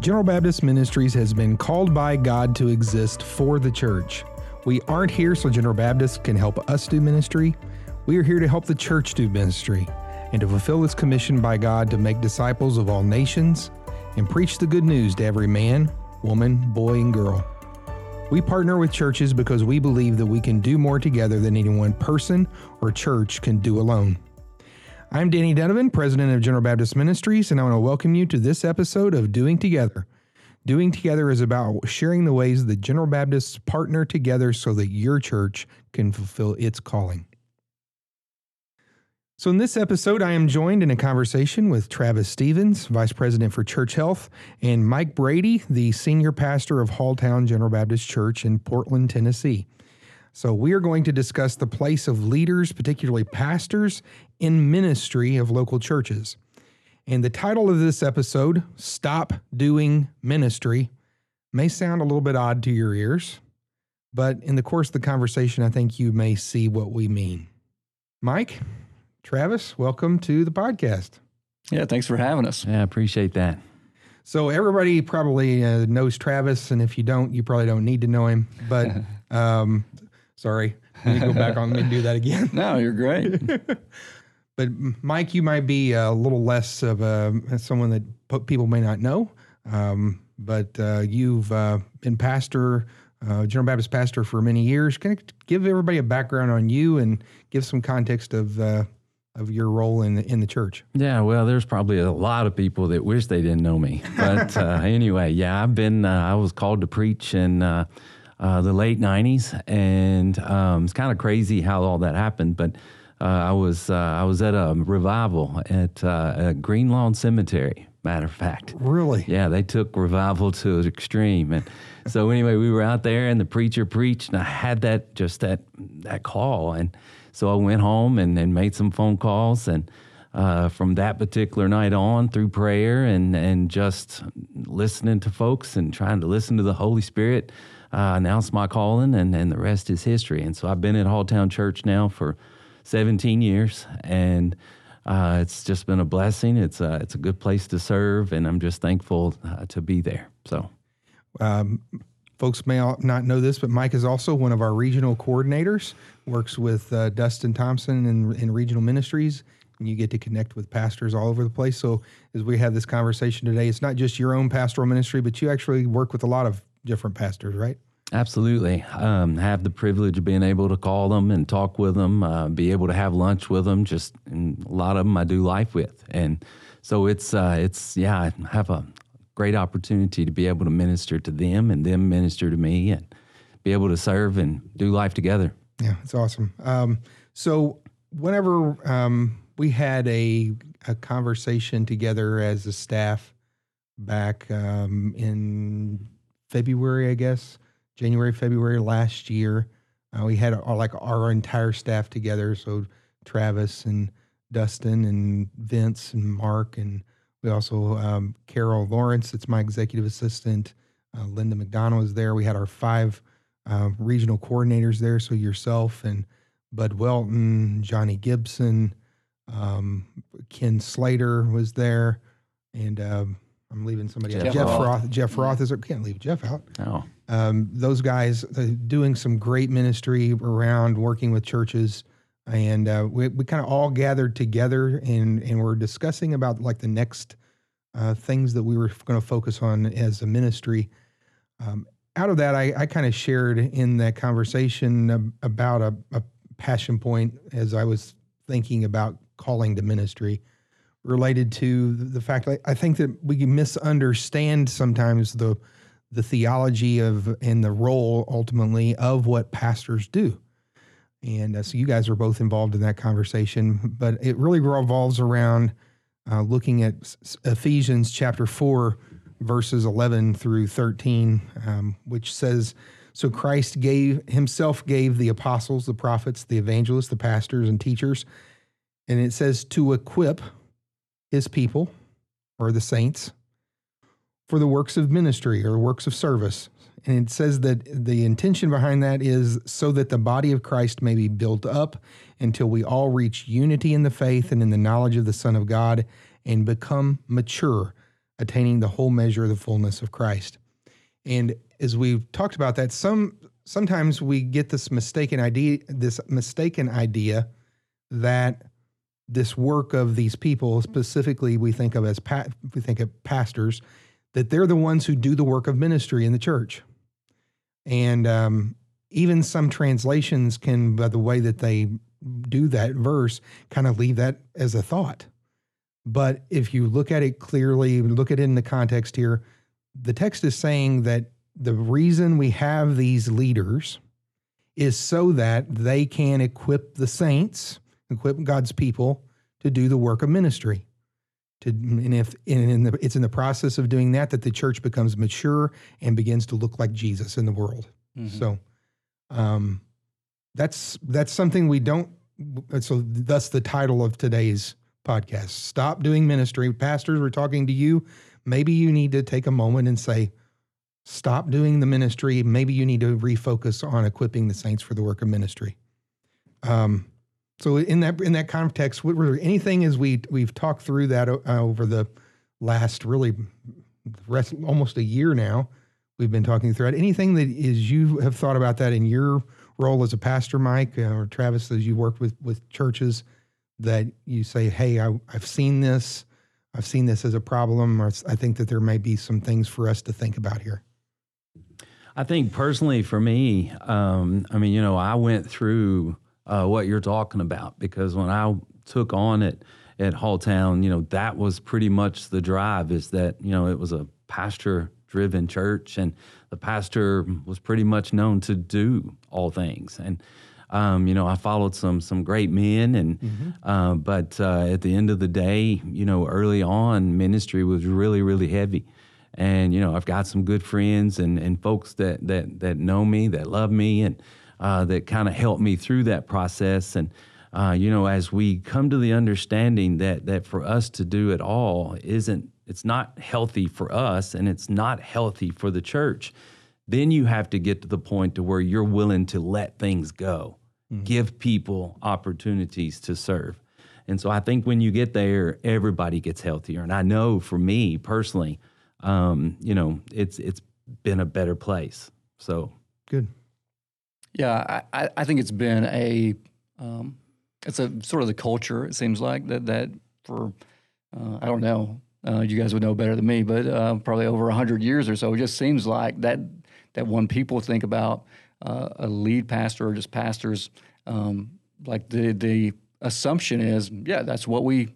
General Baptist Ministries has been called by God to exist for the church. We aren't here so General Baptists can help us do ministry. We are here to help the church do ministry and to fulfill this commission by God to make disciples of all nations and preach the good news to every man, woman, boy, and girl. We partner with churches because we believe that we can do more together than any one person or church can do alone. I'm Danny Dunivan, President of General Baptist Ministries, and I want to welcome you to this episode of Doing Together. Doing Together is about sharing the ways that General Baptists partner together so that your church can fulfill its calling. So in this episode, I am joined in a conversation with Travis Stephens, Vice President for Church Health, and Mike Brady, the Senior Pastor of Halltown General Baptist Church in Portland, Tennessee. So we are going to discuss the place of leaders, particularly pastors, in ministry of local churches. And the title of this episode, Stop Doing Ministry, may sound a little bit odd to your ears, but in the course of the conversation, I think you may see what we mean. Mike, Travis, welcome to the podcast. Yeah, thanks for having us. Yeah, I appreciate that. So everybody probably knows Travis, and if you don't, you probably don't need to know him, but... Sorry, let me go back on and do that again. No, you're great. But Mike, you might be a little less of someone that people may not know, but you've been pastor, General Baptist pastor for many years. Can you give everybody a background on you and give some context of your role in the church? Yeah, well, there's probably a lot of people that wish they didn't know me. But anyway, yeah, I've been, I was called to preach and... the late 90s, and it's kind of crazy how all that happened, but I was at a revival at Green Lawn Cemetery, matter of fact. Really? Yeah, they took revival to an extreme, and so anyway, we were out there, and the preacher preached, and I had that call, and so I went home and made some phone calls, and from that particular night on, through prayer and just listening to folks and trying to listen to the Holy Spirit, announced my calling, and the rest is history. And so I've been at Halltown Church now for 17 years, and it's just been a blessing. It's a good place to serve, and I'm just thankful to be there. So, folks may not know this, but Mike is also one of our regional coordinators, works with Dustin Thompson in regional ministries, and you get to connect with pastors all over the place. So as we have this conversation today, it's not just your own pastoral ministry, but you actually work with a lot of different pastors, right? Absolutely. Have the privilege of being able to call them and talk with them, be able to have lunch with them, just and a lot of them I do life with. And so it's I have a great opportunity to be able to minister to them and them minister to me and be able to serve and do life together. Yeah, it's awesome. So whenever we had a conversation together as a staff back in February, I guess, January, February last year. We had our entire staff together, so Travis and Dustin and Vince and Mark, and we also, Carol Lawrence, that's my executive assistant, Linda McDonald is there. We had our 5 regional coordinators there, so yourself and Bud Welton, Johnny Gibson, Ken Slater was there, and... I'm leaving somebody out. Jeff Roth. Jeff Roth is up. Can't leave Jeff out. No. Those guys doing some great ministry around working with churches. And we kind of all gathered together and we're discussing about like the next things that we were going to focus on as a ministry. Out of that, I kind of shared in that conversation about a passion point as I was thinking about calling to ministry, related to the fact that I think that we misunderstand sometimes the theology of and the role ultimately of what pastors do. And so you guys are both involved in that conversation, but it really revolves around looking at Ephesians chapter 4, verses 11 through 13, which says, "So Christ himself gave the apostles, the prophets, the evangelists, the pastors, and teachers," and it says to equip his people, or the saints, for the works of ministry or works of service. And it says that the intention behind that is so that the body of Christ may be built up until we all reach unity in the faith and in the knowledge of the Son of God and become mature, attaining the whole measure of the fullness of Christ. And as we've talked about that, sometimes we get this mistaken idea that this work of these people, specifically we think of as pastors, that they're the ones who do the work of ministry in the church. And even some translations can, by the way that they do that verse, kind of leave that as a thought. But if you look at it clearly, look at it in the context here, the text is saying that the reason we have these leaders is so that they can equip the saints, equip God's people to do the work of ministry. It's in the process of doing that the church becomes mature and begins to look like Jesus in the world. Mm-hmm. So that's something we don't. So that's the title of today's podcast. Stop doing ministry, pastors. We're talking to you. Maybe you need to take a moment and say, stop doing the ministry. Maybe you need to refocus on equipping the saints for the work of ministry. So in that context, anything as we've talked through that over the last almost a year now, we've been talking through it. Anything that is you have thought about that in your role as a pastor, Mike, or Travis, as you work with churches, that you say, hey, I've seen this. I've seen this as a problem, or I think that there may be some things for us to think about here. I think personally for me, I went through what you're talking about, because when I took on it at Halltown, that was pretty much the drive, is that, it was a pastor-driven church, and the pastor was pretty much known to do all things. And, I followed some great men, and mm-hmm. but at the end of the day, early on, ministry was really, really heavy. And, I've got some good friends and folks that know me, that love me, and that kind of helped me through that process. And, as we come to the understanding that for us to do it all it's not healthy for us, and it's not healthy for the church, then you have to get to the point to where you're willing to let things go, mm-hmm. give people opportunities to serve. And so I think when you get there, everybody gets healthier. And I know for me personally, it's been a better place. So good. Yeah, I think it's been it's sort of the culture, it seems like, that for, I don't know, you guys would know better than me, but probably over 100 years or so, it just seems like that when people think about a lead pastor or just pastors, like the assumption is, yeah, that's why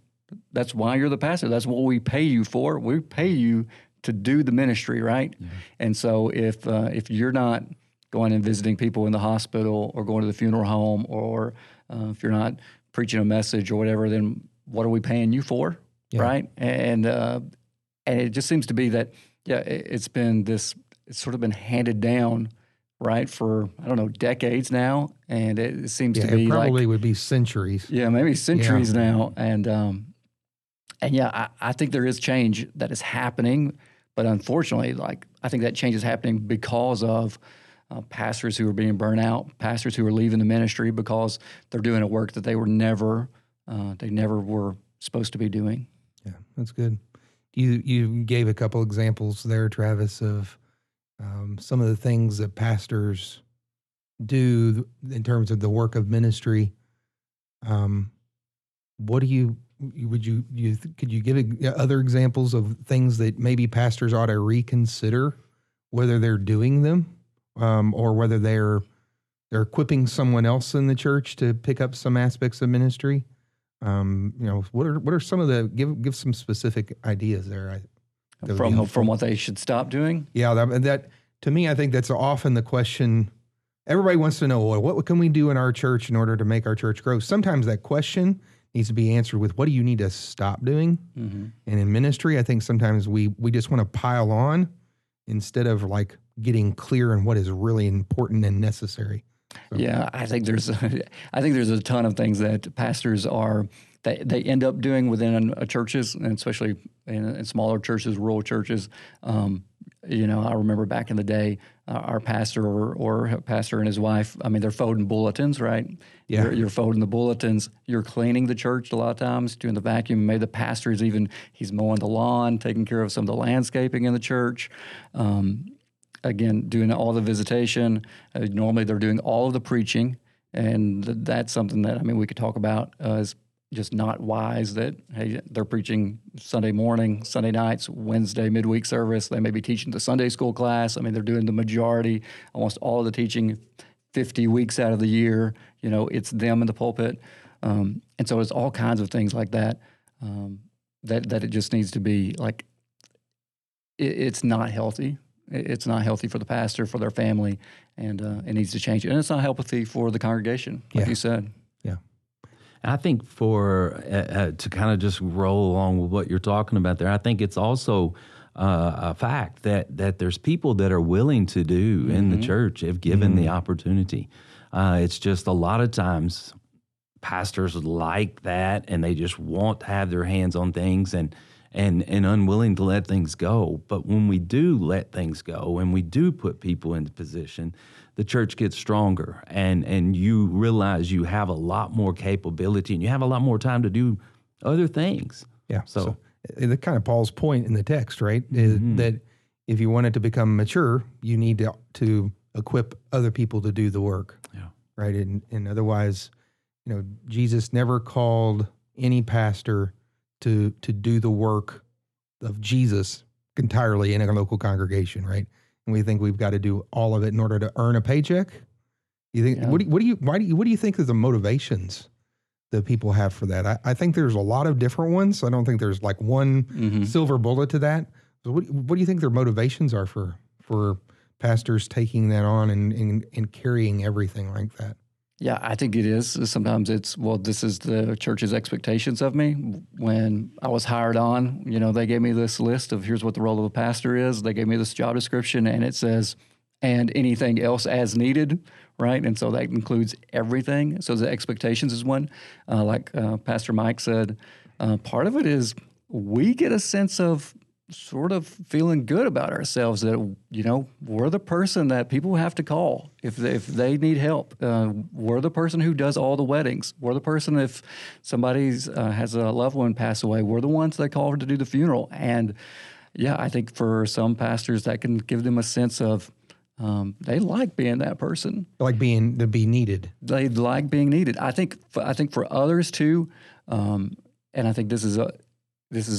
you're the pastor. That's what we pay you for. We pay you to do the ministry, right? Yeah. And so if you're not going and visiting people in the hospital or going to the funeral home, or if you're not preaching a message or whatever, then what are we paying you for, yeah. right? And it just seems to be that, yeah, it's sort of been handed down, right, for, I don't know, decades now, and it seems to be like— it probably would be centuries. Yeah, maybe centuries now, I think there is change that is happening, but unfortunately, I think that change is happening because of pastors who are being burnt out, pastors who are leaving the ministry because they're doing a work that they were never were supposed to be doing. Yeah, that's good. You gave a couple examples there, Travis, of some of the things that pastors do in terms of the work of ministry. Could you give other examples of things that maybe pastors ought to reconsider whether they're doing them? Or whether they're equipping someone else in the church to pick up some aspects of ministry. What are some of the give some specific ideas there from what they should stop doing? Yeah, that to me, I think that's often the question. Everybody wants to know, well, what can we do in our church in order to make our church grow? Sometimes that question needs to be answered with, what do you need to stop doing? Mm-hmm. And in ministry, I think sometimes we just want to pile on instead of getting clear on what is really important and necessary. So. Yeah, I think there's a ton of things that pastors they end up doing within churches, and especially in smaller churches, rural churches, You know, I remember back in the day, our pastor or pastor and his wife, I mean, they're folding bulletins, right? Yeah. You're folding the bulletins. You're cleaning the church a lot of times, doing the vacuum. Maybe the pastor is even, he's mowing the lawn, taking care of some of the landscaping in the church. Again, doing all the visitation. Normally they're doing all of the preaching. And that's something that, I mean, we could talk about as just not wise that, hey, they're preaching Sunday morning, Sunday nights, Wednesday midweek service. They may be teaching the Sunday school class. I mean, they're doing the majority, almost all of the teaching 50 weeks out of the year. You know, it's them in the pulpit. And so it's all kinds of things like that, that it just needs to be like, it's not healthy. It's not healthy for the pastor, for their family, and it needs to change. And it's not healthy for the congregation, like you said. Yeah. I think for to kind of just roll along with what you're talking about there, I think it's also a fact that there's people that are willing to do in the church if given the opportunity. It's just a lot of times pastors like that, and they just want to have their hands on things and unwilling to let things go. But when we do let things go and we do put people into position, the church gets stronger, and you realize you have a lot more capability and you have a lot more time to do other things. Yeah. So the kind of Paul's point in the text, right, is that if you want it to become mature, you need to equip other people to do the work. Yeah. Right. And otherwise, you know, Jesus never called any pastor to do the work of Jesus entirely in a local congregation, right? And we think we've got to do all of it in order to earn a paycheck. You think what do you think is the motivations that people have for that? I think there's a lot of different ones. I don't think there's like one silver bullet to that. So what do you think their motivations are for pastors taking that on and carrying everything like that? Yeah, I think it is. Sometimes it's, well, this is the church's expectations of me. When I was hired on, you know, they gave me this list of here's what the role of a pastor is. They gave me this job description, and it says, and anything else as needed, right? And so that includes everything. So the expectations is one. Like Pastor Mike said, part of it is we get a sense of sort of feeling good about ourselves that, you know, we're the person that people have to call if they need help. We're the person who does all the weddings. We're the person if somebody's has a loved one pass away. We're the ones they call to do the funeral. And yeah, I think for some pastors that can give them a sense of they like being that person, like being to be needed. They like being needed. I think for others too, and I think this is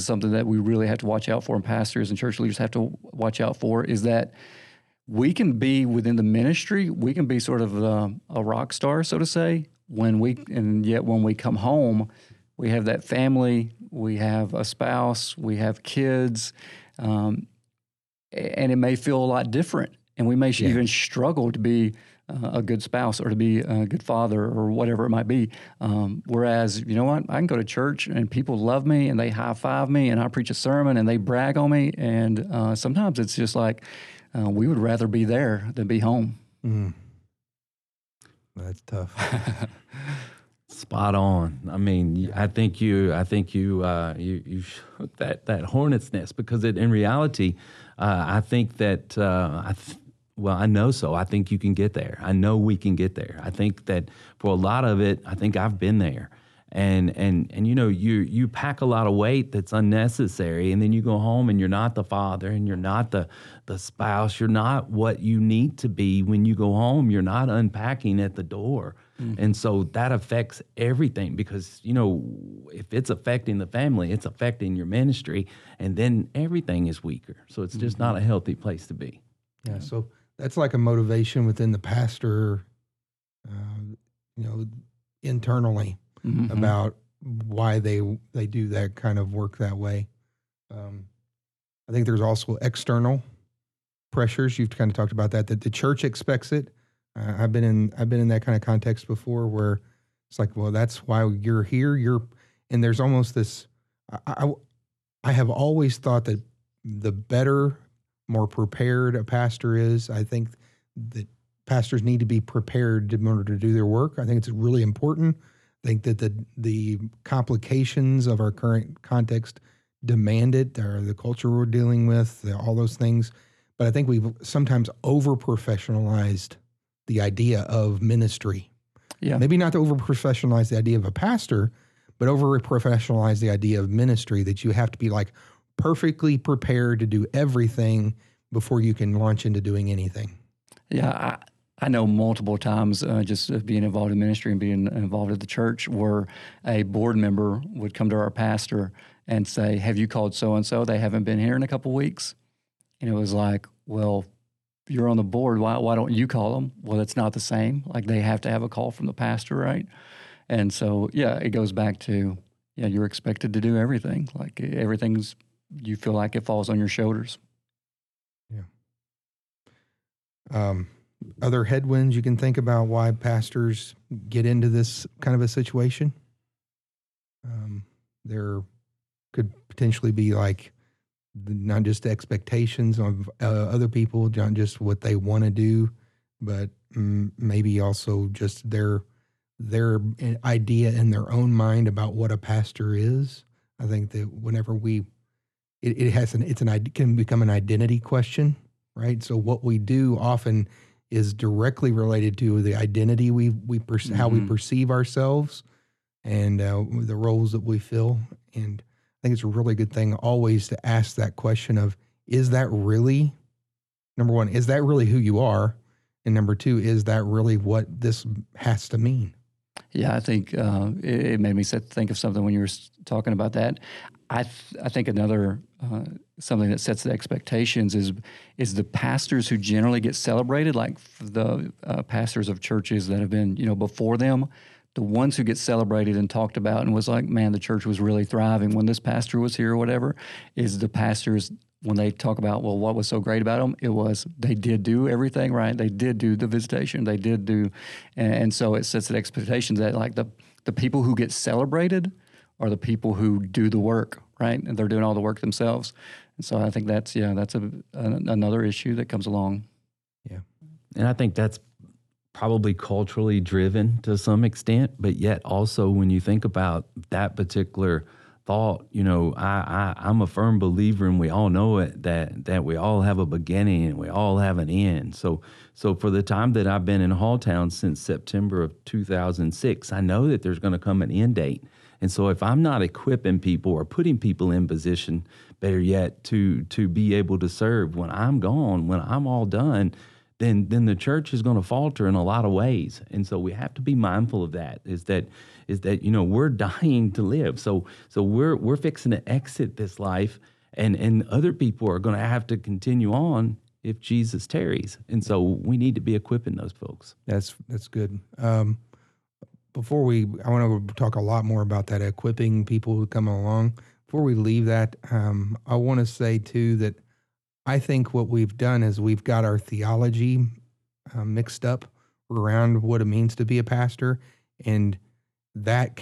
something that we really have to watch out for, and pastors and church leaders have to watch out for, is that we can be within the ministry, we can be sort of a rock star, so to say, and yet when we come home, we have that family, we have a spouse, we have kids, and it may feel a lot different, and we may even struggle to be a good spouse or to be a good father or whatever it might be. Whereas, you know what, I can go to church and people love me and they high-five me and I preach a sermon and they brag on me. And sometimes it's just like we would rather be there than be home. Mm. That's tough. Spot on. I mean, I think you shook that hornet's nest, because in reality, I think you can get there. I know we can get there. I think that for a lot of it, I think I've been there. And you know, you pack a lot of weight that's unnecessary, and then you go home and you're not the father and you're not the spouse. You're not what you need to be when you go home. You're not unpacking at the door. Mm-hmm. And so that affects everything, because, you know, if it's affecting the family, it's affecting your ministry, and then everything is weaker. So it's just not a healthy place to be. Yeah, so that's like a motivation within the pastor, you know, internally about why they do that kind of work that way. I think there's also external pressures. You've kind of talked about that the church expects it. I've been in that kind of context before, where it's like, well, that's why you're here. And there's almost this. I have always thought that the better, more prepared a pastor is. I think that pastors need to be prepared in order to do their work. I think it's really important. I think that the complications of our current context demand it, or the culture we're dealing with, all those things. But I think we've sometimes over-professionalized the idea of ministry. Yeah. Maybe not to over-professionalize the idea of a pastor, but over-professionalize the idea of ministry, that you have to be like perfectly prepared to do everything before you can launch into doing anything. Yeah, I know multiple times just being involved in ministry and being involved at the church where a board member would come to our pastor and say, have you called so-and-so? They haven't been here in a couple weeks. And it was like, well, you're on the board. Why don't you call them? Well, it's not the same. Like they have to have a call from the pastor, right? And so, yeah, it goes back to, yeah, you're expected to do everything. Like everything's, you feel like it falls on your shoulders. Yeah. Other headwinds you can think about why pastors get into this kind of a situation? There could potentially be like not just expectations of other people, not just what they want to do, but maybe also just their idea in their own mind about what a pastor is. I think that whenever it can become an identity question, right? So what we do often is directly related to the identity how we perceive ourselves and the roles that we fill. And I think it's a really good thing always to ask that question of, is that really, number one, is that really who you are? And number two, is that really what this has to mean? Yeah, I think it made me think of something when you were talking about that. I think another something that sets the expectations is the pastors who generally get celebrated, like the pastors of churches that have been before them, the ones who get celebrated and talked about and was like, man, the church was really thriving when this pastor was here or whatever, is the pastors when they talk about, well, what was so great about them? It was they did do everything right. They did do the visitation. They did do, and so it sets the expectations that like the people who get celebrated are the people who do the work, right? And they're doing all the work themselves. And so I think that's another issue that comes along. Yeah. And I think that's probably culturally driven to some extent, but yet also when you think about that particular thought, I'm a firm believer, and we all know it, that we all have a beginning and we all have an end. So for the time that I've been in Halltown since September of 2006, I know that there's going to come an end date. And so if I'm not equipping people or putting people in position, better yet, to be able to serve when I'm gone, when I'm all done, then the church is going to falter in a lot of ways. And so we have to be mindful of that, is that we're dying to live. So we're fixing to exit this life, and other people are going to have to continue on if Jesus tarries. And so we need to be equipping those folks. That's good. I want to talk a lot more about that, equipping people who come along. Before we leave that, I want to say, too, that I think what we've done is we've got our theology mixed up around what it means to be a pastor. And that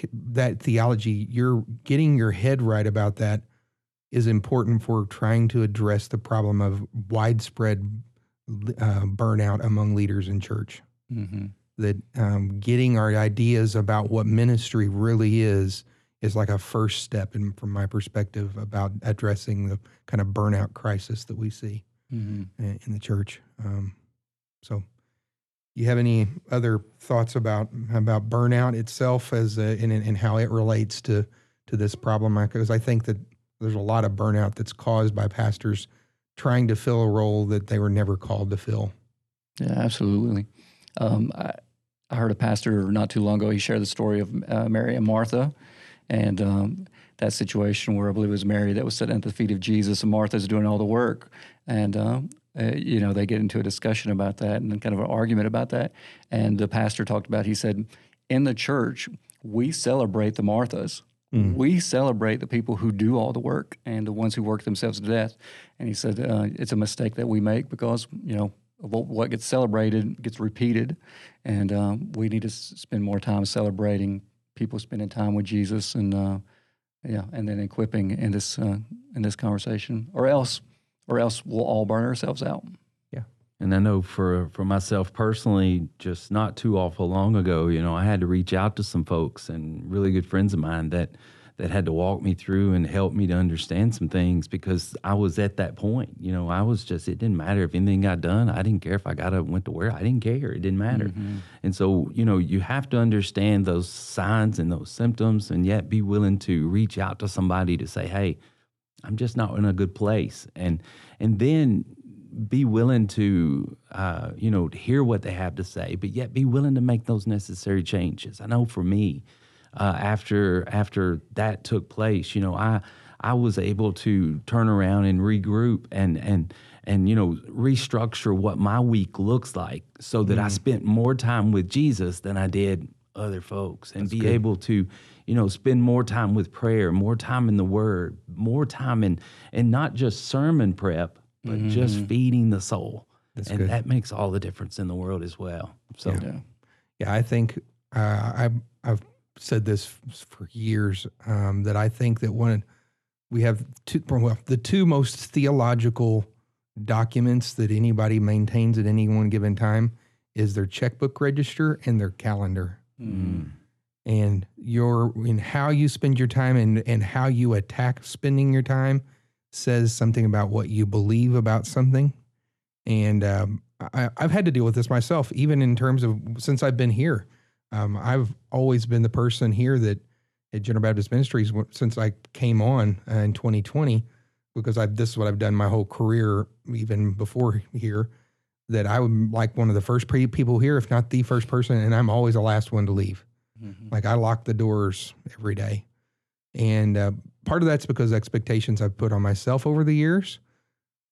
theology, you're getting your head right about that, is important for trying to address the problem of widespread burnout among leaders in church. Mm-hmm. That getting our ideas about what ministry really is like a first step, and from my perspective, about addressing the kind of burnout crisis that we see in the church. So you have any other thoughts about burnout itself and how it relates to this problem? Because I think that there's a lot of burnout that's caused by pastors trying to fill a role that they were never called to fill. Yeah, absolutely. I heard a pastor not too long ago, he shared the story of Mary and Martha, and that situation where I believe it was Mary that was sitting at the feet of Jesus, and Martha's doing all the work. And, they get into a discussion about that and kind of an argument about that. And the pastor talked about, he said, in the church, we celebrate the Marthas. Mm. We celebrate the people who do all the work and the ones who work themselves to death. And he said, it's a mistake that we make because, what gets celebrated gets repeated, and we need to spend more time celebrating people spending time with Jesus, and and then equipping in this conversation, or else we'll all burn ourselves out. Yeah, and I know for myself personally, just not too awful long ago, I had to reach out to some folks and really good friends of mine that that had to walk me through and help me to understand some things, because I was at that point. You know, I was just, it didn't matter if anything got done. I didn't care if I got up and went to work. I didn't care. It didn't matter. Mm-hmm. And so, you know, you have to understand those signs and those symptoms, and yet be willing to reach out to somebody to say, hey, I'm just not in a good place. And then be willing to, you know, hear what they have to say, but yet be willing to make those necessary changes. I know for me, after that took place, you know, I was able to turn around and regroup and you know, restructure what my week looks like, so that I spent more time with Jesus than I did other folks, and able to, you know, spend more time with prayer, more time in the Word, more time in, and not just sermon prep, but just feeding the soul. That's good. That makes all the difference in the world as well. So, yeah, I think I've said this for years, that I think that when we have the two most theological documents that anybody maintains at any one given time is their checkbook register and their calendar. And how you spend your time and how you attack spending your time says something about what you believe about something. And I've had to deal with this myself, even in terms of since I've been here. I've always been the person here that at General Baptist Ministries, since I came on in 2020, because this is what I've done my whole career, even before here, that I would like one of the first people here, if not the first person, and I'm always the last one to leave. Mm-hmm. Like, I lock the doors every day. And part of that's because expectations I've put on myself over the years.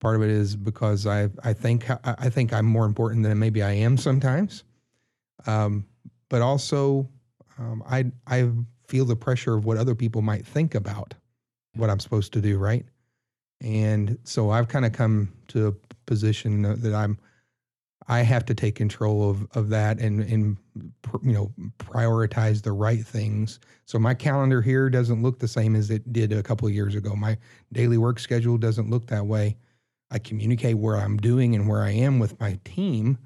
Part of it is because I think I'm more important than maybe I am sometimes. But also, I feel the pressure of what other people might think about what I'm supposed to do, right? And so I've kind of come to a position that I have to take control of that and you know, prioritize the right things. So my calendar here doesn't look the same as it did a couple of years ago. My daily work schedule doesn't look that way. I communicate where I'm doing and where I am with my team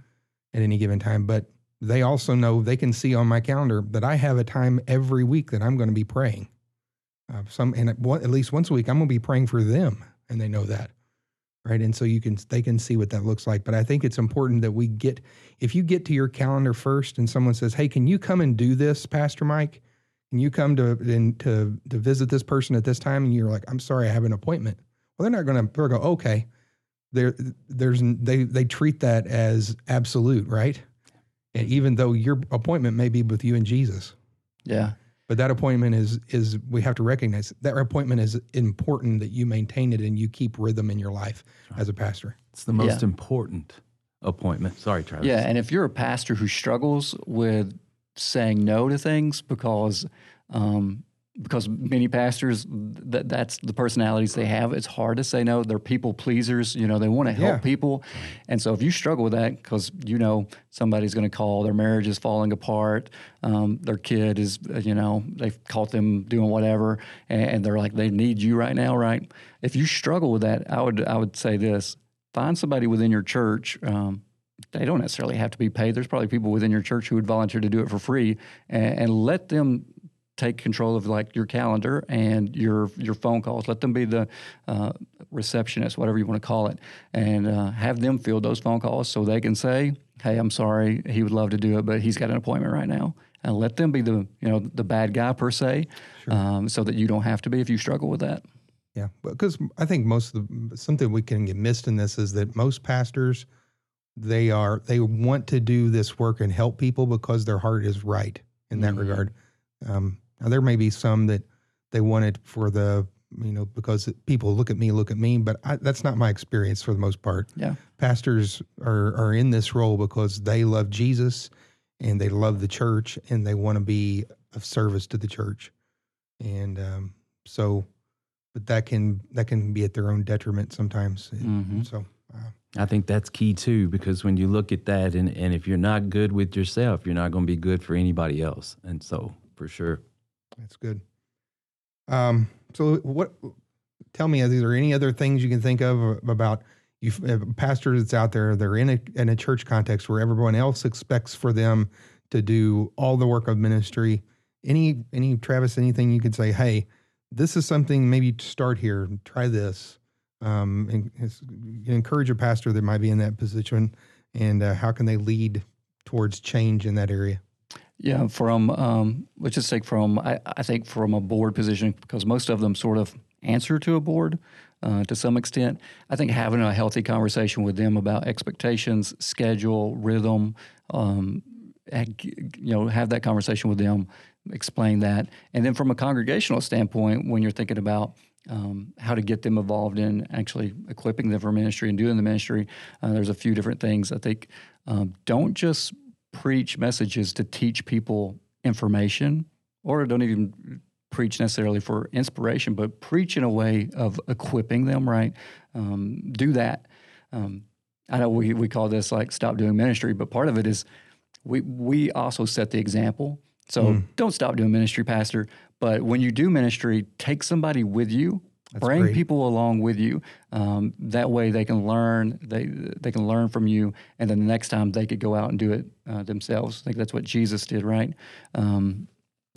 at any given time, but they also know, they can see on my calendar that I have a time every week that I'm going to be praying. At least once a week, I'm going to be praying for them, and they know that. Right. And so they can see what that looks like. But I think it's important that if you get to your calendar first and someone says, hey, can you come and do this, Pastor Mike? Can you come to visit this person at this time? And you're like, I'm sorry, I have an appointment. Well, they're not going to go, okay. They treat that as absolute, right? And even though your appointment may be with you and Jesus. Yeah. But that appointment is we have to recognize that appointment is important, that you maintain it and you keep rhythm in your life as a pastor. It's the most important appointment. Sorry, Travis. Yeah, and if you're a pastor who struggles with saying no to things because many pastors, that's the personalities they have. It's hard to say no. They're people pleasers. You know, they want to help people. And so if you struggle with that because, you know, somebody's going to call, their marriage is falling apart, their kid is, you know, they've caught them doing whatever, and they're like, they need you right now, right? If you struggle with that, I would say this. Find somebody within your church. They don't necessarily have to be paid. There's probably people within your church who would volunteer to do it for free, and let them take control of like your calendar and your phone calls. Let them be the receptionist, whatever you want to call it, and have them field those phone calls so they can say, hey, I'm sorry, he would love to do it, but he's got an appointment right now. And let them be the bad guy per se, so that you don't have to be if you struggle with that. Yeah, because I think something we can get missed in this is that most pastors, they want to do this work and help people because their heart is right in that regard. Now there may be some that they want it for because people look at me, but that's not my experience for the most part. Yeah. Pastors are in this role because they love Jesus and they love the church and they want to be of service to the church. And, but that can be at their own detriment sometimes. Mm-hmm. So, I think that's key too, because when you look at that and if you're not good with yourself, you're not going to be good for anybody else. And so, for sure. That's good. So tell me, are there any other things you can think of about you pastors that's out there, they're in a church context where everyone else expects for them to do all the work of ministry. Travis, anything you could say, hey, this is something, maybe start here, try this, and encourage a pastor that might be in that position, and how can they lead towards change in that area? Yeah, from let's just take from, I think from a board position, because most of them sort of answer to a board to some extent. I think having a healthy conversation with them about expectations, schedule, rhythm, have that conversation with them, explain that. And then from a congregational standpoint, when you're thinking about how to get them involved in actually equipping them for ministry and doing the ministry, there's a few different things. I think don't just preach messages to teach people information, or don't even preach necessarily for inspiration, but preach in a way of equipping them, right? Do that. I know we call this like stop doing ministry, but part of it is we also set the example. So don't stop doing ministry, Pastor, but when you do ministry, take somebody with you. That's bring great. People along with you. That way they can learn. They can learn from you, and then the next time they could go out and do it themselves. I think that's what Jesus did, right?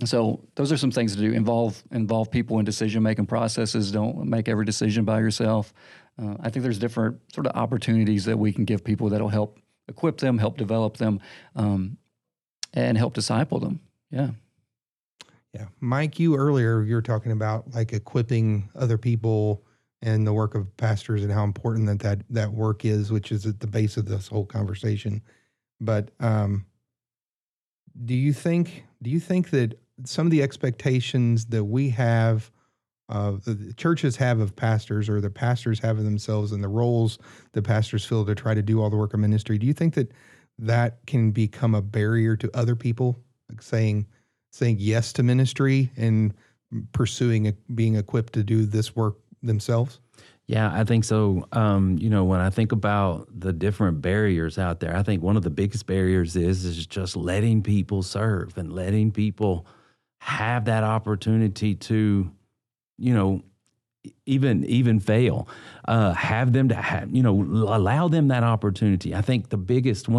So those are some things to do. Involve people in decision-making processes. Don't make every decision by yourself. I think there's different sort of opportunities that we can give people that'll help equip them, help develop them, and help disciple them. Yeah. Yeah. Mike, you were talking about like equipping other people and the work of pastors and how important that work is, which is at the base of this whole conversation. But do you think that some of the expectations that we have, the churches have of pastors, or the pastors have of themselves, and the roles that pastors fill to try to do all the work of ministry, do you think that can become a barrier to other people, like saying yes to ministry and pursuing being equipped to do this work themselves? Yeah, I think so. When I think about the different barriers out there, I think one of the biggest barriers is just letting people serve and letting people have that opportunity to, even fail, allow them that opportunity. I think one of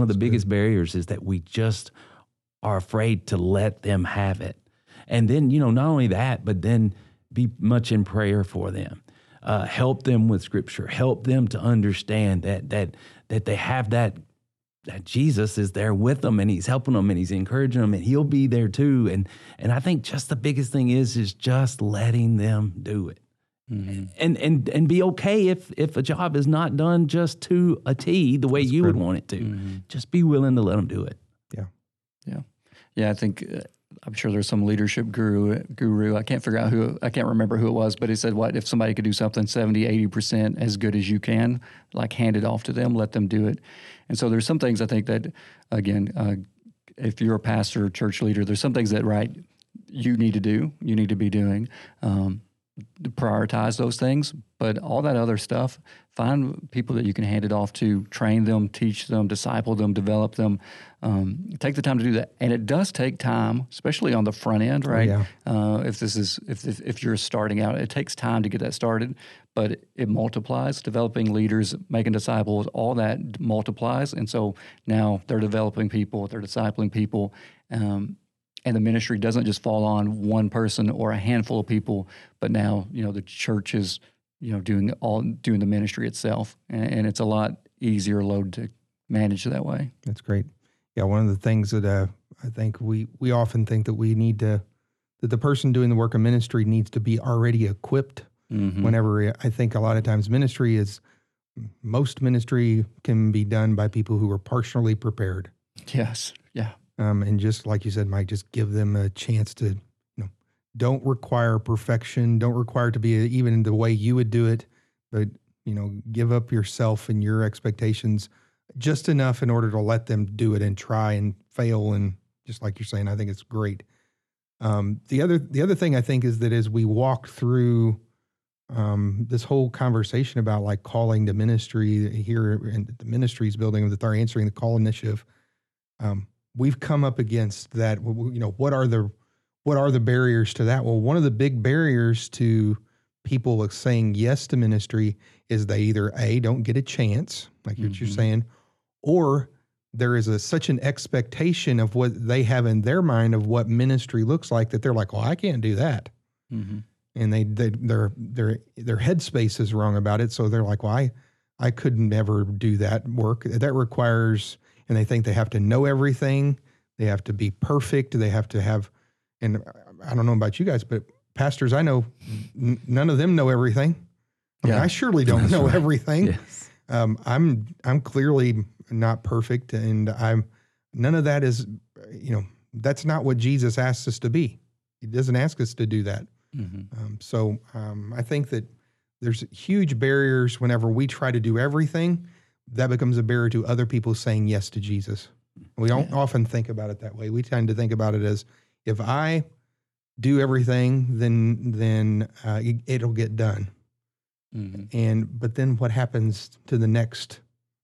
the biggest barriers is that we just are afraid to let them have it. And then, not only that, but then be much in prayer for them. Help them with Scripture. Help them to understand that they have that Jesus is there with them, and He's helping them, and He's encouraging them, and He'll be there too. And I think just the biggest thing is just letting them do it. Mm-hmm. And be okay if a job is not done just to a T the way you would want it to. Mm-hmm. Just be willing to let them do it. Yeah, I think I'm sure there's some leadership guru. I can't remember who it was, but he said, "What if somebody could do something 70-80% as good as you can? Like hand it off to them, let them do it." And so there's some things I think that, again, if you're a pastor or church leader, there's some things that you need to do, you need to be doing. Prioritize those things, but all that other stuff, find people that you can hand it off to, train them, teach them, disciple them, develop them. Take the time to do that, and it does take time, especially on the front end, right? Yeah. If you're starting out, it takes time to get that started, but it multiplies. Developing leaders, making disciples, all that multiplies, and so now they're developing people, they're discipling people. And the ministry doesn't just fall on one person or a handful of people, but now the church is doing the ministry itself, and it's a lot easier load to manage that way. That's great. Yeah, one of the things that I think we often think that that the person doing the work of ministry needs to be already equipped. Mm-hmm. Whenever I think a lot of times most ministry can be done by people who are partially prepared. Yes. Yeah. And just like you said, Mike, just give them a chance to, don't require perfection, don't require to be even the way you would do it, but, give up yourself and your expectations just enough in order to let them do it and try and fail. And just like you're saying, I think it's great. The other thing I think is that as we walk through this whole conversation about like calling to ministry here in the ministries building with our Answering the Call initiative, we've come up against that. What are the barriers to that? Well, one of the big barriers to people saying yes to ministry is they either A, don't get a chance, like mm-hmm. what you're saying, or there is such an expectation of what they have in their mind of what ministry looks like that they're like, "Well, I can't do that." Mm-hmm. and their headspace is wrong about it. So they're like, well, I could never do that work. That requires, and they think they have to know everything. They have to be perfect. They have to have, and I don't know about you guys, but pastors I know, none of them know everything. I mean, I surely don't know everything. Yes. I'm clearly not perfect, and none of that is, that's not what Jesus asks us to be. He doesn't ask us to do that. Mm-hmm. So I think that there's huge barriers whenever we try to do everything. That becomes a barrier to other people saying yes to Jesus. We don't often think about it that way. We tend to think about it as, if I do everything, then it'll get done. Mm-hmm. But then what happens to the next,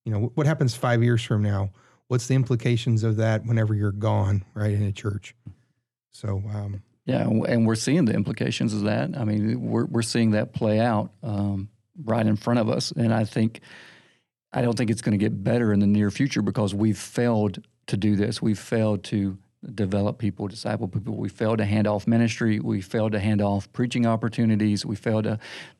what happens 5 years from now? What's the implications of that whenever you're gone, right, in a church? So, yeah, and we're seeing the implications of that. I mean, we're seeing that play out right in front of us. And I don't think it's going to get better in the near future, because we've failed to do this. We've failed to develop people, disciple people. We failed to hand off ministry. We failed to hand off preaching opportunities. We failed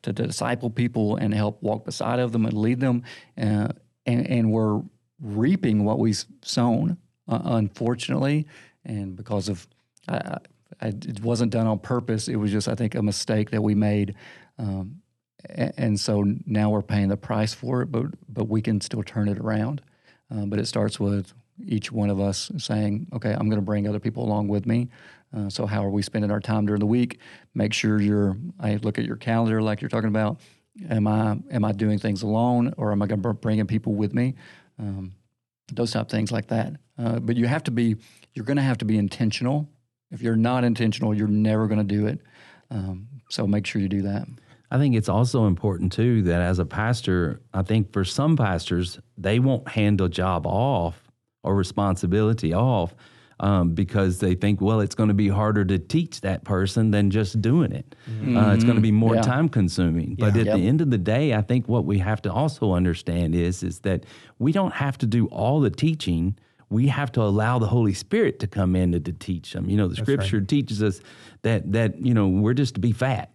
to disciple people and help walk beside of them and lead them. And we're reaping what we've sown, unfortunately, and because of... it wasn't done on purpose. It was just, I think, a mistake that we made. And so now we're paying the price for it, but we can still turn it around. But it starts with each one of us saying, okay, I'm going to bring other people along with me. So how are we spending our time during the week? Make sure I look at your calendar like you're talking about. Am I doing things alone, or am I going to bring people with me? Those type of things like that. But you're going to have to be intentional. If you're not intentional, you're never going to do it. So make sure you do that. I think it's also important, too, that as a pastor, I think for some pastors, they won't hand a job off or responsibility off because they think, well, it's going to be harder to teach that person than just doing it. Mm-hmm. It's going to be more time-consuming. Yeah. But at the end of the day, I think what we have to also understand is that we don't have to do all the teaching. We have to allow the Holy Spirit to come in to teach them. The Scripture teaches us that we're just to be fat,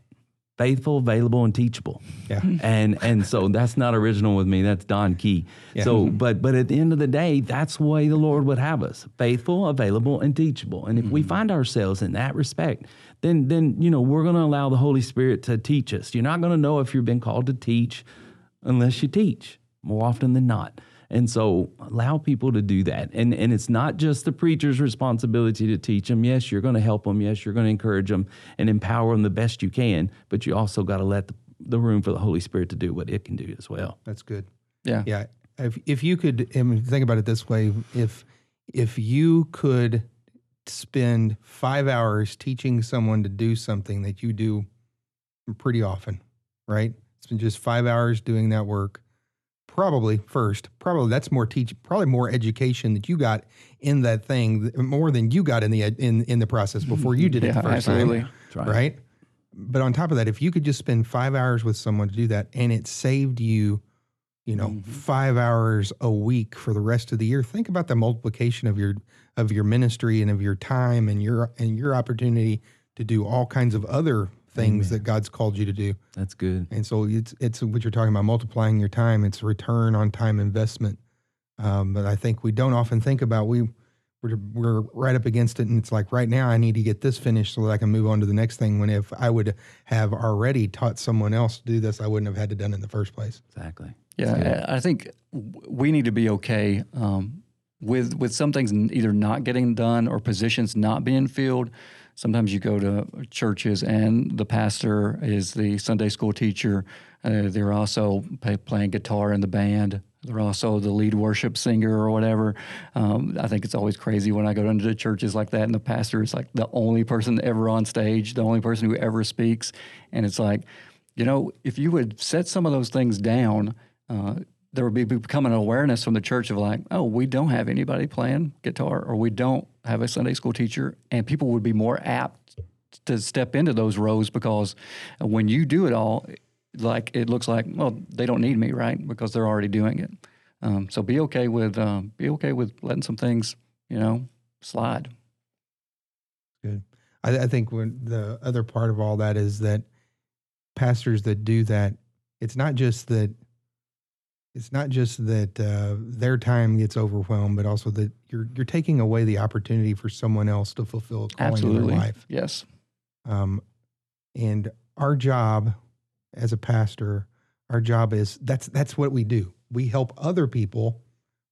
faithful, available, and teachable. Yeah. And so that's not original with me. That's Don Key. Yeah. So, but at the end of the day, that's the way the Lord would have us: faithful, available, and teachable. And if we find ourselves in that respect, then we're going to allow the Holy Spirit to teach us. You're not going to know if you've been called to teach unless you teach, more often than not. And so allow people to do that. And it's not just the preacher's responsibility to teach them. Yes, you're going to help them. Yes, you're going to encourage them and empower them the best you can. But you also got to let the room for the Holy Spirit to do what it can do as well. That's good. Yeah. Yeah. If you could, think about it this way, if you could spend 5 hours teaching someone to do something that you do pretty often, right? Spend just 5 hours doing that work. Probably that's more more education that you got in that thing, more than you got in the process before you did it the first time, right? But on top of that, if you could just spend 5 hours with someone to do that, and it saved you, 5 hours a week for the rest of the year. Think about the multiplication of your ministry and of your time and your opportunity to do all kinds of other things that God's called you to do. That's good. And so it's what you're talking about, multiplying your time. It's return on time investment. But I think we don't often think about, we're right up against it, and it's like, right now I need to get this finished so that I can move on to the next thing, when if I would have already taught someone else to do this, I wouldn't have had to done it in the first place. Exactly. Yeah, I think we need to be okay with some things either not getting done or positions not being filled. Sometimes you go to churches and the pastor is the Sunday school teacher. They're also playing guitar in the band. They're also the lead worship singer or whatever. I think it's always crazy when I go into churches like that and the pastor is like the only person ever on stage, the only person who ever speaks. And it's like, if you would set some of those things down, there would be becoming an awareness from the church of like, oh, we don't have anybody playing guitar, or we don't have a Sunday school teacher, and people would be more apt to step into those roles, because when you do it all, like it looks like, well, they don't need me, right? Because they're already doing it. So be okay with letting some things, slide. Good. I think when the other part of all that is that pastors that do that, it's not just that their time gets overwhelmed, but also that you're taking away the opportunity for someone else to fulfill a calling in their life. Yes. And our job as a pastor, our job is that's what we do. We help other people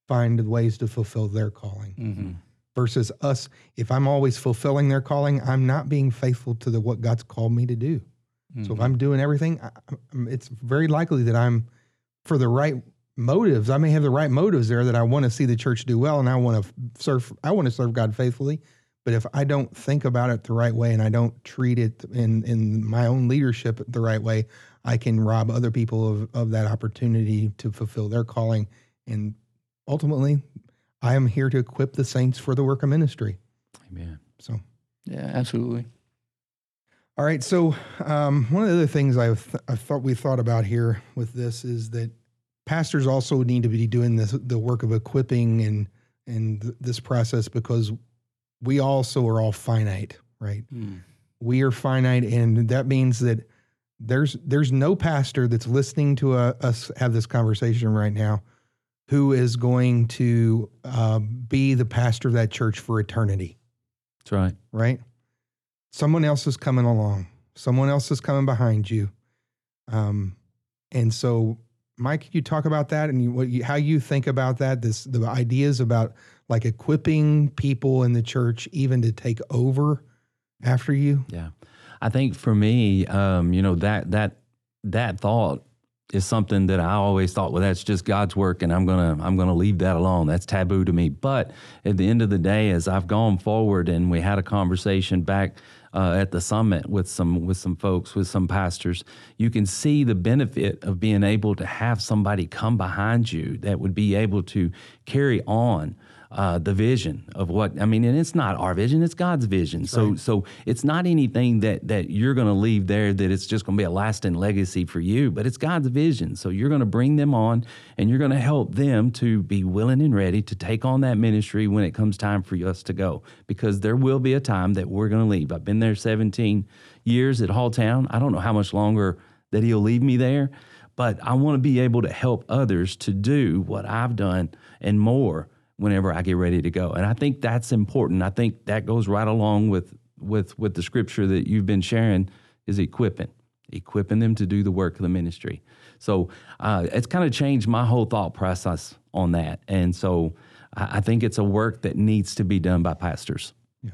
find ways to fulfill their calling. Mm-hmm. Versus us, if I'm always fulfilling their calling, I'm not being faithful to what God's called me to do. Mm-hmm. So if I'm doing everything, it's very likely that I'm, for the right motives, I may have the right motives there that I want to see the church do well and I want to serve God faithfully. But if I don't think about it the right way and I don't treat it in my own leadership the right way, I can rob other people of that opportunity to fulfill their calling. And ultimately, I am here to equip the saints for the work of ministry. Amen. So, yeah, absolutely. All right. So, one of the other things I thought about here with this is that pastors also need to be doing the work of equipping and this process, because we also are all finite, right? Mm. We are finite, and that means that there's no pastor that's listening to us have this conversation right now who is going to be the pastor of that church for eternity. That's right. Right? Someone else is coming along. Someone else is coming behind you. And so, Mike, could you talk about that and how you think about that, the ideas about like equipping people in the church even to take over after you? Yeah. I think for me, that thought is something that I always thought, well, that's just God's work, and I'm gonna leave that alone. That's taboo to me. But at the end of the day, as I've gone forward, and we had a conversation back at the summit with some folks, with some pastors, you can see the benefit of being able to have somebody come behind you that would be able to carry on the vision of what, I mean, and it's not our vision, it's God's vision. That's so right. So it's not anything that you're going to leave there that it's just going to be a lasting legacy for you, but it's God's vision. So you're going to bring them on, and you're going to help them to be willing and ready to take on that ministry when it comes time for us to go, because there will be a time that we're going to leave. I've been there 17 years at Halltown. I don't know how much longer that he'll leave me there, but I want to be able to help others to do what I've done and more whenever I get ready to go. And I think that's important. I think that goes right along with the scripture that you've been sharing, is equipping them to do the work of the ministry. So it's kind of changed my whole thought process on that. And so I think it's a work that needs to be done by pastors. Yeah.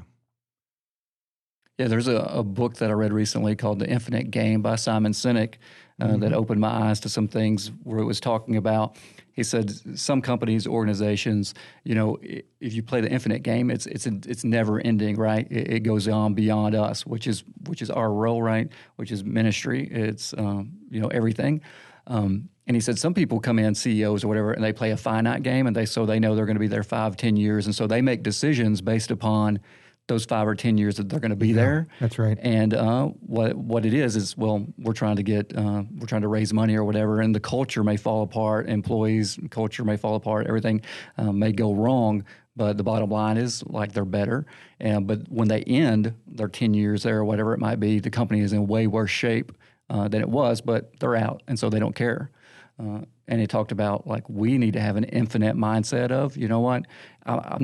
Yeah, there's a book that I read recently called The Infinite Game by Simon Sinek that opened my eyes to some things where it was talking about, he said, some companies, organizations, if you play the infinite game, it's never ending, right? It goes on beyond us, which is our role, right? Which is ministry. It's everything. And he said, some people come in, CEOs or whatever, and they play a finite game, and they know they're going to be there 5, 10 years, and so they make decisions based upon those 5 or 10 years that they're going to be there. That's right. And what it is well, we're trying to raise money or whatever, and the culture may fall apart, employees' culture may fall apart, everything may go wrong. But the bottom line is, like, they're better. But when they end their 10 years there or whatever it might be, the company is in way worse shape than it was. But they're out, and so they don't care. And he talked about, like, we need to have an infinite mindset of, you know what, I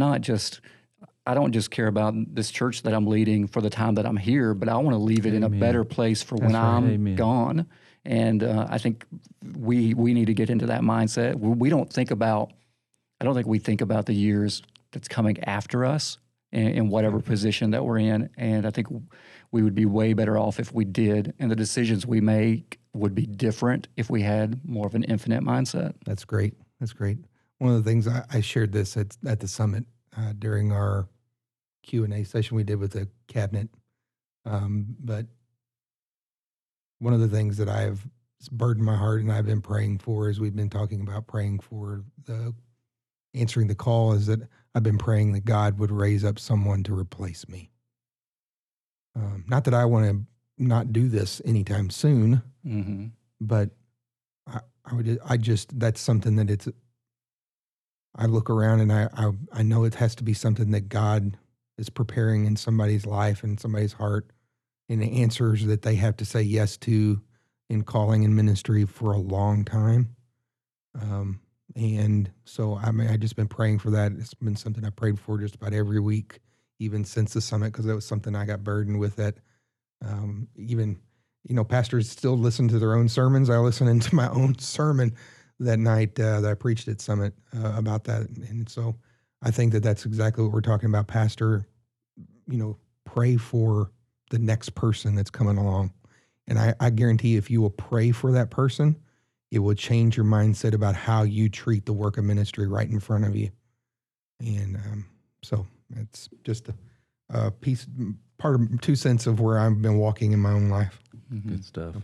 don't just care about this church that I'm leading for the time that I'm here, but I want to leave it in a better place for when I'm gone. And I think we need to get into that mindset. I don't think we think about the years that's coming after us in whatever position that we're in. And I think we would be way better off if we did. And the decisions we make would be different if we had more of an infinite mindset. That's great. That's great. One of the things I shared this at the summit, during our Q&A session we did with the cabinet. But one of the things that I've burdened my heart and I've been praying for, as we've been talking about praying for the answering the call, is that I've been praying that God would raise up someone to replace me. Not that I want to not do this anytime soon, but I that's something that I look around and I know it has to be something that God is preparing in somebody's life and somebody's heart, and the answers that they have to say yes to in calling and ministry for a long time. And so I just been praying for that. It's been something I prayed for just about every week, even since the summit, because that was something I got burdened with that. Even, you know, pastors still listen to their own sermons. I listened to my own sermon that night that I preached at Summit about that. And so I think that that's exactly what we're talking about. Pastor, you know, pray for the next person that's coming along. And I guarantee if you will pray for that person, it will change your mindset about how you treat the work of ministry right in front of you. And so it's just a piece, part of 2 cents of where I've been walking in my own life. Good stuff.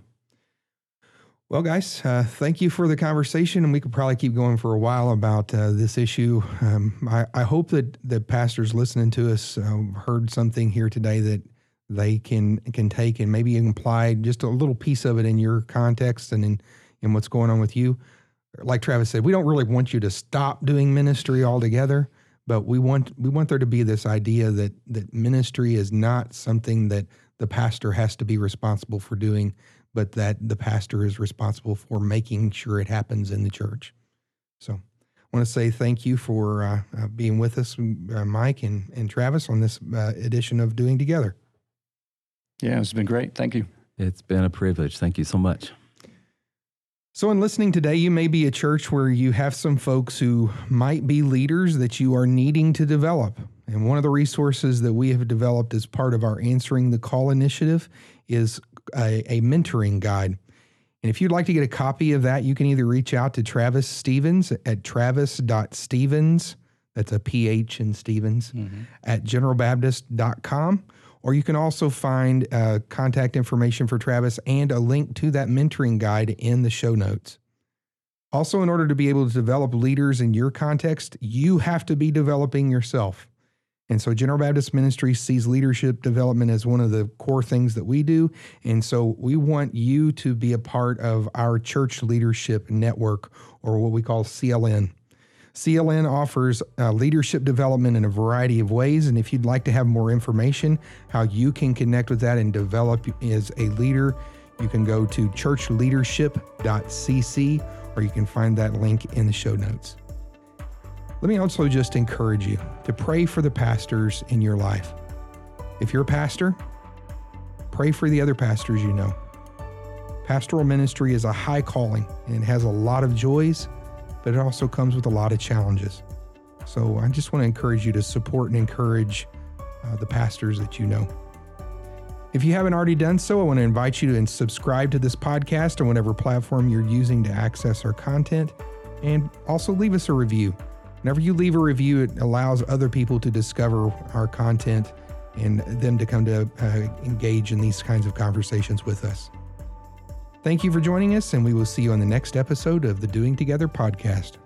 Well, guys, thank you for the conversation, and we could probably keep going for a while about this issue. I hope that the pastors listening to us heard something here today that they can take and maybe apply just a little piece of it in your context and in what's going on with you. Like Travis said, we don't really want you to stop doing ministry altogether, but we want there to be this idea that ministry is not something that the pastor has to be responsible for doing, but that the pastor is responsible for making sure it happens in the church. So I want to say thank you for being with us, Mike and Travis, on this edition of Doing Together. Yeah, it's been great. Thank you. It's been a privilege. Thank you so much. So in listening today, you may be a church where you have some folks who might be leaders that you are needing to develop. And one of the resources that we have developed as part of our Answering the Call initiative is a mentoring guide. And if you'd like to get a copy of that, you can either reach out to Travis Stephens at travis.stephens, that's a PH in Stephens, at generalbaptist.com, or you can also find contact information for Travis and a link to that mentoring guide in the show notes. Also, in order to be able to develop leaders in your context, you have to be developing yourself. And so General Baptist Ministries sees leadership development as one of the core things that we do. And so we want you to be a part of our Church Leadership Network, or what we call CLN. CLN offers leadership development in a variety of ways. And if you'd like to have more information, how you can connect with that and develop as a leader, you can go to churchleadership.cc, or you can find that link in the show notes. Let me also just encourage you to pray for the pastors in your life. If you're a pastor, pray for the other pastors you know. Pastoral ministry is a high calling, and it has a lot of joys, but it also comes with a lot of challenges. So I just want to encourage you to support and encourage the pastors that you know. If you haven't already done so, I want to invite you to subscribe to this podcast on whatever platform you're using to access our content, and also leave us a review. Whenever you leave a review, it allows other people to discover our content and them to come to engage in these kinds of conversations with us. Thank you for joining us, and we will see you on the next episode of the Doing Together podcast.